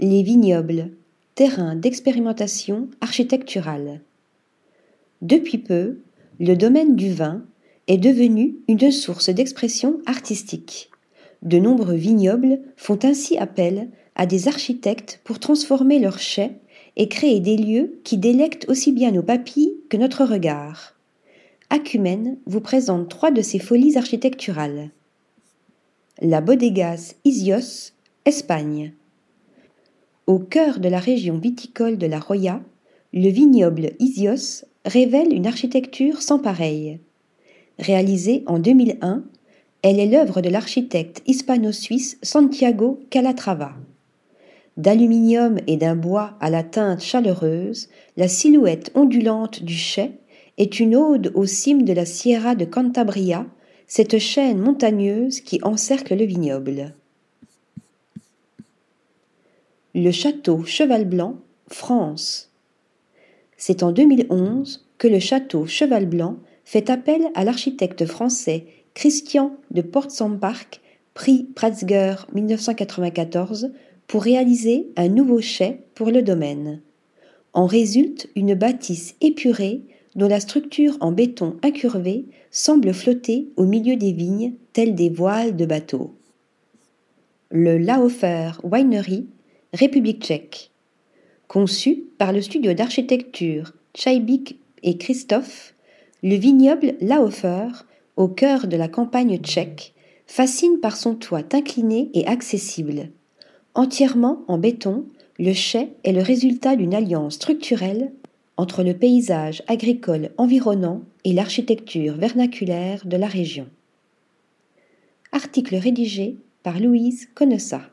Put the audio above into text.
Les vignobles, terrain d'expérimentation architecturale. Depuis peu, le domaine du vin est devenu une source d'expression artistique. De nombreux vignobles font ainsi appel à des architectes pour transformer leurs chais et créer des lieux qui délectent aussi bien nos papilles que notre regard. Acumen vous présente 3 de ses folies architecturales. La Bodegas Ysios, Espagne. Au cœur de la région viticole de La Rioja, le vignoble Ysios révèle une architecture sans pareille. Réalisée en 2001, elle est l'œuvre de l'architecte hispano-suisse Santiago Calatrava. D'aluminium et d'un bois à la teinte chaleureuse, la silhouette ondulante du chai est une ode aux cimes de la Sierra de Cantabria, cette chaîne montagneuse qui encercle le vignoble. Le château Cheval Blanc, France. C'est en 2011 que le château Cheval Blanc fait appel à l'architecte français Christian de Portzamparc, prix Pritzker 1994, pour réaliser un nouveau chai pour le domaine. En résulte une bâtisse épurée dont la structure en béton incurvé semble flotter au milieu des vignes, telles des voiles de bateaux. Le Lahofer Winery, République tchèque. Conçu par le studio d'architecture Chybič et Christophe, le vignoble Lahofer, au cœur de la campagne tchèque, fascine par son toit incliné et accessible. Entièrement en béton, le chai est le résultat d'une alliance structurelle entre le paysage agricole environnant et l'architecture vernaculaire de la région. Article rédigé par Louise Conesa.